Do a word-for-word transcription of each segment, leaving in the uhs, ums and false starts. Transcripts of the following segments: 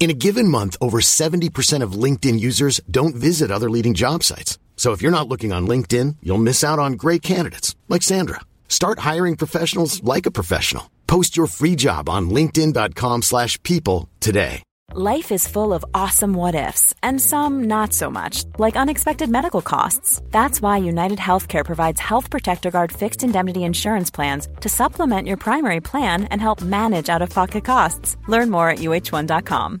In a given month, over seventy percent of LinkedIn users don't visit other leading job sites. So if you're not looking on LinkedIn, you'll miss out on great candidates like Sandra. Start hiring professionals like a professional. Post your free job on linkedin dot com slash people today. Life is full of awesome what ifs and some not so much, like unexpected medical costs. That's why United Healthcare provides Health Protector Guard fixed indemnity insurance plans to supplement your primary plan and help manage out-of-pocket costs. Learn more at U H one dot com.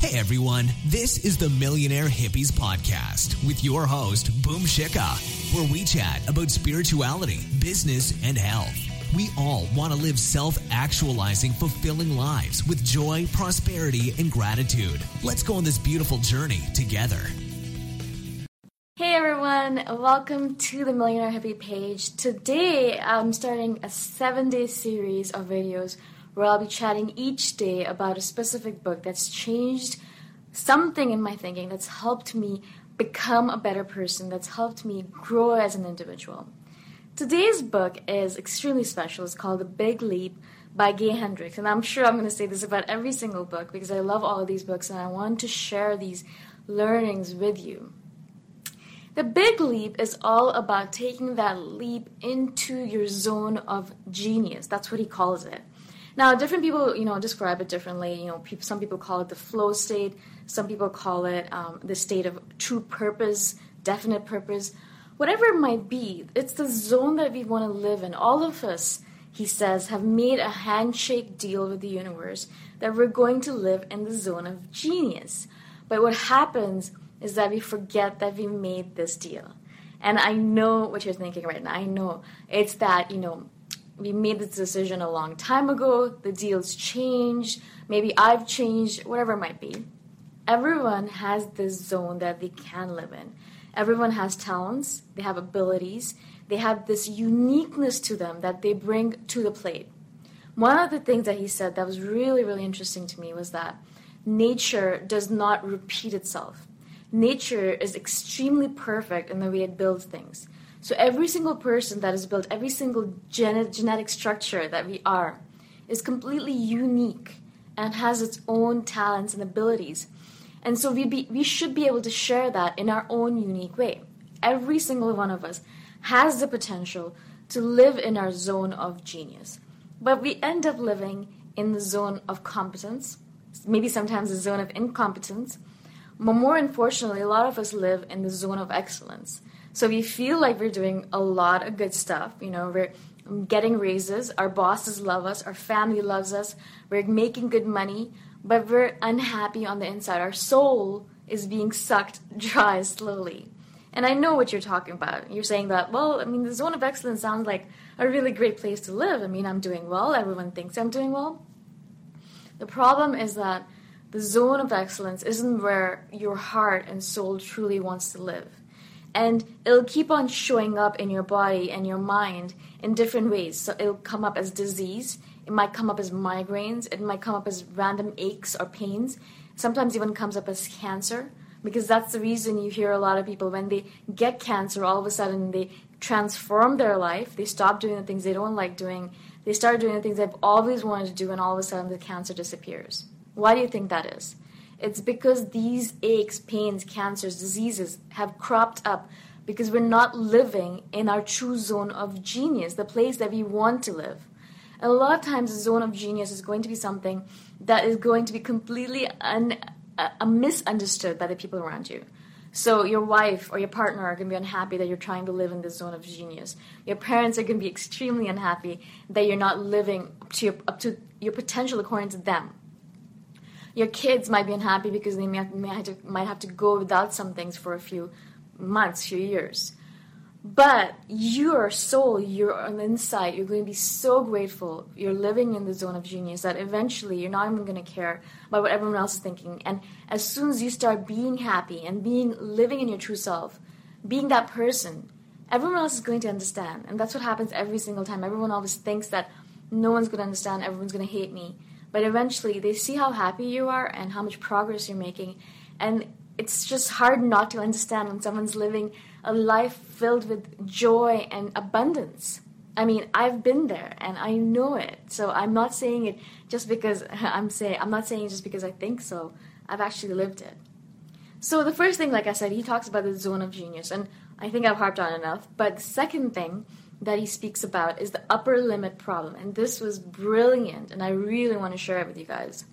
Hey, everyone. This is the Millionaire Hippies podcast with your host, Boom Shikha, where we chat about spirituality, business, and health. We all want to live self-actualizing, fulfilling lives with joy, prosperity, and gratitude. Let's go on this beautiful journey together. Hey everyone, welcome to the Millionaire Hippie page. Today I'm starting a seven-day series of videos where I'll be chatting each day about a specific book that's changed something in my thinking, that's helped me become a better person, that's helped me grow as an individual. Today's book is extremely special. It's called The Big Leap by Gay Hendricks. And I'm sure I'm going to say this about every single book because I love all of these books and I want to share these learnings with you. The Big Leap is all about taking that leap into your zone of genius. That's what he calls it. Now, different people, you know, describe it differently. You know, people, some people call it the flow state. Some people call it um, the state of true purpose, definite purpose. Whatever it might be, it's the zone that we want to live in. All of us, he says, have made a handshake deal with the universe that we're going to live in the zone of genius. But what happens is that we forget that we made this deal. And I know what you're thinking right now. I know it's that, you know, we made this decision a long time ago. The deal's changed. Maybe I've changed, whatever it might be. Everyone has this zone that they can live in. Everyone has talents, they have abilities, they have this uniqueness to them that they bring to the plate. One of the things that he said that was really, really interesting to me was that nature does not repeat itself. nature is extremely perfect in the way it builds things. So every single person that is built, every single gen- genetic structure that we are, is completely unique and has its own talents and abilities. And so we be, we should be able to share that in our own unique way. Every single one of us has the potential to live in our zone of genius. But we end up living in the zone of competence, maybe sometimes the zone of incompetence. But more unfortunately, a lot of us live in the zone of excellence. So we feel like we're doing a lot of good stuff. You know, we're getting raises, our bosses love us, our family loves us, we're making good money, but we're unhappy on the inside. Our soul is being sucked dry slowly. And I know what you're talking about. You're saying that, well, I mean, the zone of excellence sounds like a really great place to live. I mean, I'm doing well. Everyone thinks I'm doing well. The problem is that the zone of excellence isn't where your heart and soul truly wants to live. And it'll keep on showing up in your body and your mind in different ways. So it'll come up as disease. It might come up as migraines. It might come up as random aches or pains. Sometimes even comes up as cancer. Because that's the reason you hear a lot of people, when they get cancer, all of a sudden they transform their life. They stop doing the things they don't like doing. They start doing the things they've always wanted to do, and all of a sudden the cancer disappears. Why do you think that is? It's because these aches, pains, cancers, diseases have cropped up because we're not living in our true zone of genius, the place that we want to live. And a lot of times the zone of genius is going to be something that is going to be completely un. A misunderstood by the people around you. So your wife or your partner are going to be unhappy that you're trying to live in this zone of genius. Your parents are going to be extremely unhappy that you're not living up to your, up to your potential according to them. Your kids might be unhappy because they may, may have to, might have to go without some things for a few months, few years. But your soul, your inside, you're going to be so grateful you're living in the zone of genius that eventually you're not even going to care about what everyone else is thinking. And as soon as you start being happy and being living in your true self, being that person, everyone else is going to understand. And that's what happens every single time. Everyone always thinks that no one's going to understand, everyone's going to hate me. But eventually they see how happy you are and how much progress you're making. And it's just hard not to understand when someone's living a life filled with joy and abundance. I mean, I've been there and I know it. So I'm not saying it just because I'm saying, I'm not saying it just because I think so. I've actually lived it. So the first thing, like I said, he talks about the zone of genius, and I think I've harped on enough. But the second thing that he speaks about is the upper limit problem. And this was brilliant, and I really want to share it with you guys.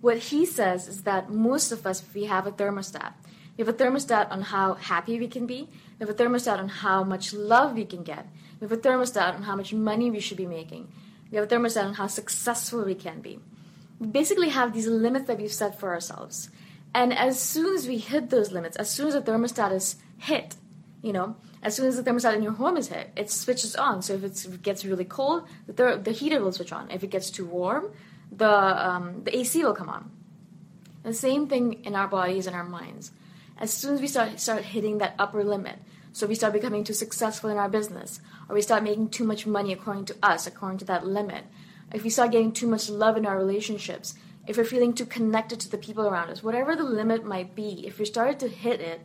What he says is that most of us, we have a thermostat. We have a thermostat on how happy we can be. We have a thermostat on how much love we can get. We have a thermostat on how much money we should be making. We have a thermostat on how successful we can be. We basically have these limits that we've set for ourselves. And as soon as we hit those limits, as soon as the thermostat is hit, you know, as soon as the thermostat in your home is hit, it switches on. So if it's, if it gets really cold, the, ther- the heater will switch on. If it gets too warm, the um, the A C will come on. The same thing in our bodies and our minds. As soon as we start start hitting that upper limit, so we start becoming too successful in our business, or we start making too much money according to us, according to that limit, if we start getting too much love in our relationships, if we're feeling too connected to the people around us, whatever the limit might be, if we started to hit it,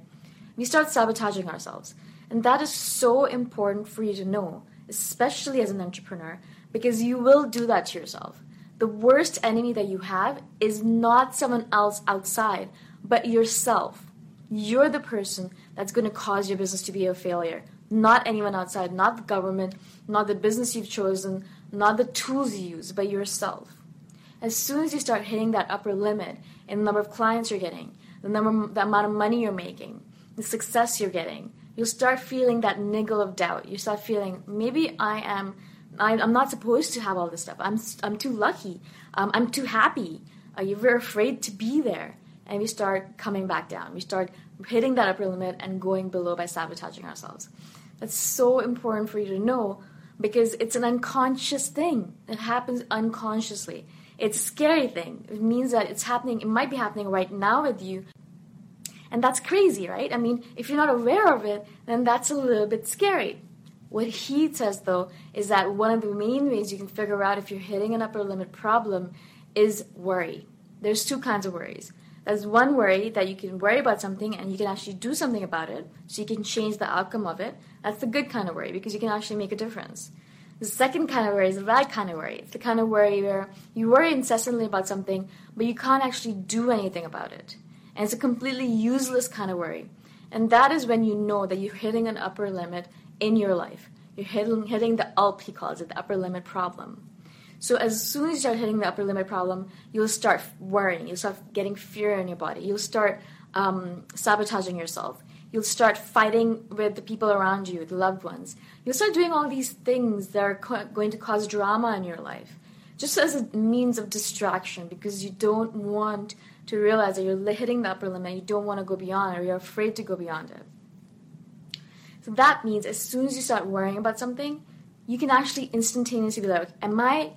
we start sabotaging ourselves. And that is so important for you to know, especially as an entrepreneur, because you will do that to yourself. The worst enemy that you have is not someone else outside, but yourself. You're the person that's going to cause your business to be a failure. Not anyone outside, not the government, not the business you've chosen, not the tools you use, but yourself. As soon as you start hitting that upper limit in the number of clients you're getting, the number, the amount of money you're making, the success you're getting, you'll start feeling that niggle of doubt. You start feeling, maybe I am, I, I'm not supposed to have all this stuff. I'm, I'm too lucky. Um, I'm too happy. Uh, you're afraid to be there. And we start coming back down. We start hitting that upper limit and going below by sabotaging ourselves. That's so important for you to know, because it's an unconscious thing. It happens unconsciously. It's a scary thing. It means that it's happening. It might be happening right now with you. And that's crazy, right? I mean, if you're not aware of it, then that's a little bit scary. What he says, though, is that one of the main ways you can figure out if you're hitting an upper limit problem is worry. There's two kinds of worries. There's one worry that you can worry about something and you can actually do something about it, so you can change the outcome of it. That's the good kind of worry, because you can actually make a difference. The second kind of worry is the bad kind of worry. It's the kind of worry where you worry incessantly about something, but you can't actually do anything about it. And it's a completely useless kind of worry. And that is when you know that you're hitting an upper limit in your life. You're hitting, hitting the U L P, he calls it, the upper limit problem. So as soon as you start hitting the upper limit problem, you'll start worrying. You'll start getting fear in your body. You'll start um, sabotaging yourself. You'll start fighting with the people around you, the loved ones. You'll start doing all these things that are co- going to cause drama in your life, just as a means of distraction, because you don't want to realize that you're hitting the upper limit. You don't want to go beyond, or you're afraid to go beyond it. So that means as soon as you start worrying about something, you can actually instantaneously be like, am I...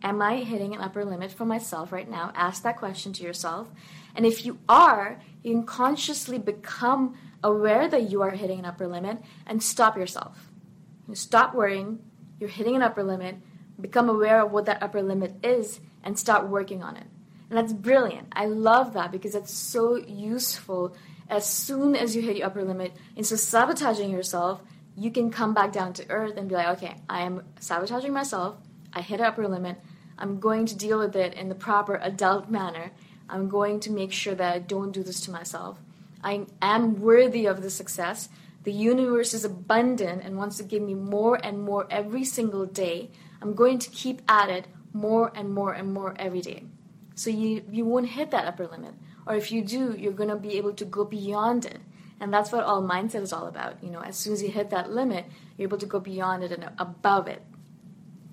Am I hitting an upper limit for myself right now? Ask that question to yourself. And if you are, you can consciously become aware that you are hitting an upper limit and stop yourself. You stop worrying. You're hitting an upper limit. Become aware of what that upper limit is and start working on it. And that's brilliant. I love that, because that's so useful. As soon as you hit your upper limit, instead of sabotaging yourself, you can come back down to earth and be like, okay, I am sabotaging myself. I hit an upper limit. I'm going to deal with it in the proper adult manner. I'm going to make sure that I don't do this to myself. I am worthy of the success. The universe is abundant and wants to give me more and more every single day. I'm going to keep at it more and more and more every day. So you, you won't hit that upper limit. Or if you do, you're going to be able to go beyond it. And that's what all mindset is all about. You know, as soon as you hit that limit, you're able to go beyond it and above it.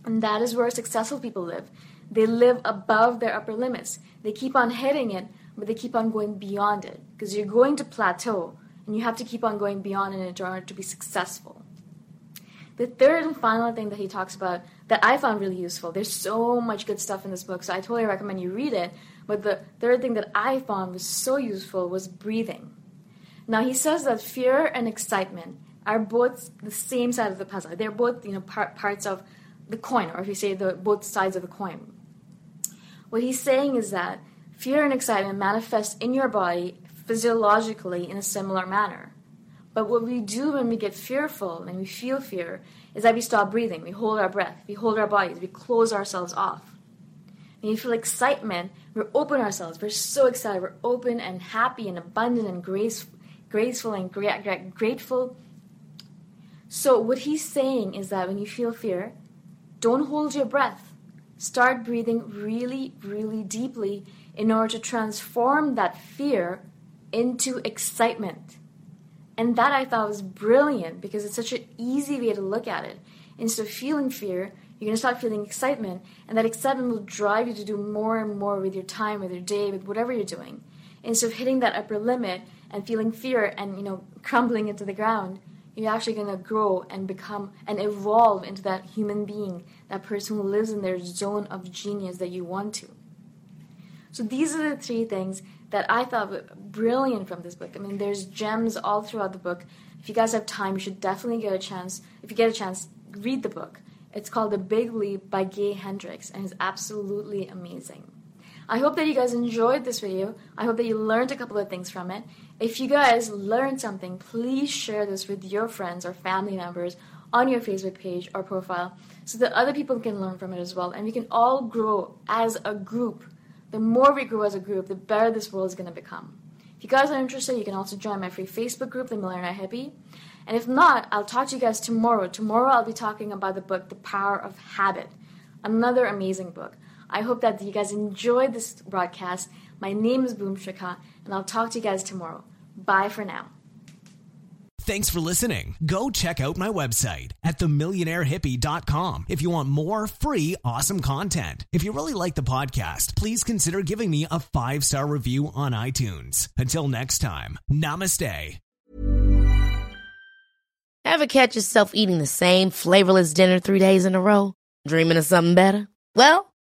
And that is where successful people live. They live above their upper limits. They keep on hitting it, but they keep on going beyond it, because you're going to plateau, and you have to keep on going beyond it in order to be successful. The third and final thing that he talks about that I found really useful, there's so much good stuff in this book, so I totally recommend you read it, but the third thing that I found was so useful was breathing. Now, he says that fear and excitement are both the same side of the puzzle. They're both, you know, part, parts of the coin, or if you say the both sides of the coin. What he's saying is that fear and excitement manifest in your body physiologically in a similar manner. But what we do when we get fearful and we feel fear is that we stop breathing, we hold our breath, we hold our bodies, we close ourselves off. When you feel excitement, we're open ourselves, we're so excited, we're open and happy and abundant and grace, graceful and gra- gra- grateful. So what he's saying is that when you feel fear, don't hold your breath. Start breathing really, really deeply in order to transform that fear into excitement. And that I thought was brilliant, because it's such an easy way to look at it. Instead of feeling fear, you're going to start feeling excitement, and that excitement will drive you to do more and more with your time, with your day, with whatever you're doing. Instead of hitting that upper limit and feeling fear and, you know, crumbling into the ground, you're actually going to grow and become and evolve into that human being, that person who lives in their zone of genius that you want to. So these are the three things that I thought were brilliant from this book. I mean, there's gems all throughout the book. If you guys have time, you should definitely get a chance. If you get a chance, read the book. It's called The Big Leap by Gay Hendricks, and it's absolutely amazing. I hope that you guys enjoyed this video. I hope that you learned a couple of things from it. If you guys learned something, please share this with your friends or family members on your Facebook page or profile, so that other people can learn from it as well. And we can all grow as a group. The more we grow as a group, the better this world is going to become. If you guys are interested, you can also join my free Facebook group, The Millionaire Hippie. And if not, I'll talk to you guys tomorrow. Tomorrow I'll be talking about the book, The Power of Habit, another amazing book. I hope that you guys enjoyed this broadcast. My name is Boom Shikha, and I'll talk to you guys tomorrow. Bye for now. Thanks for listening. Go check out my website at the millionaire hippie dot com if you want more free, awesome content. If you really like the podcast, please consider giving me a five-star review on iTunes. Until next time, namaste. Ever catch yourself eating the same flavorless dinner three days in a row? Dreaming of something better? Well,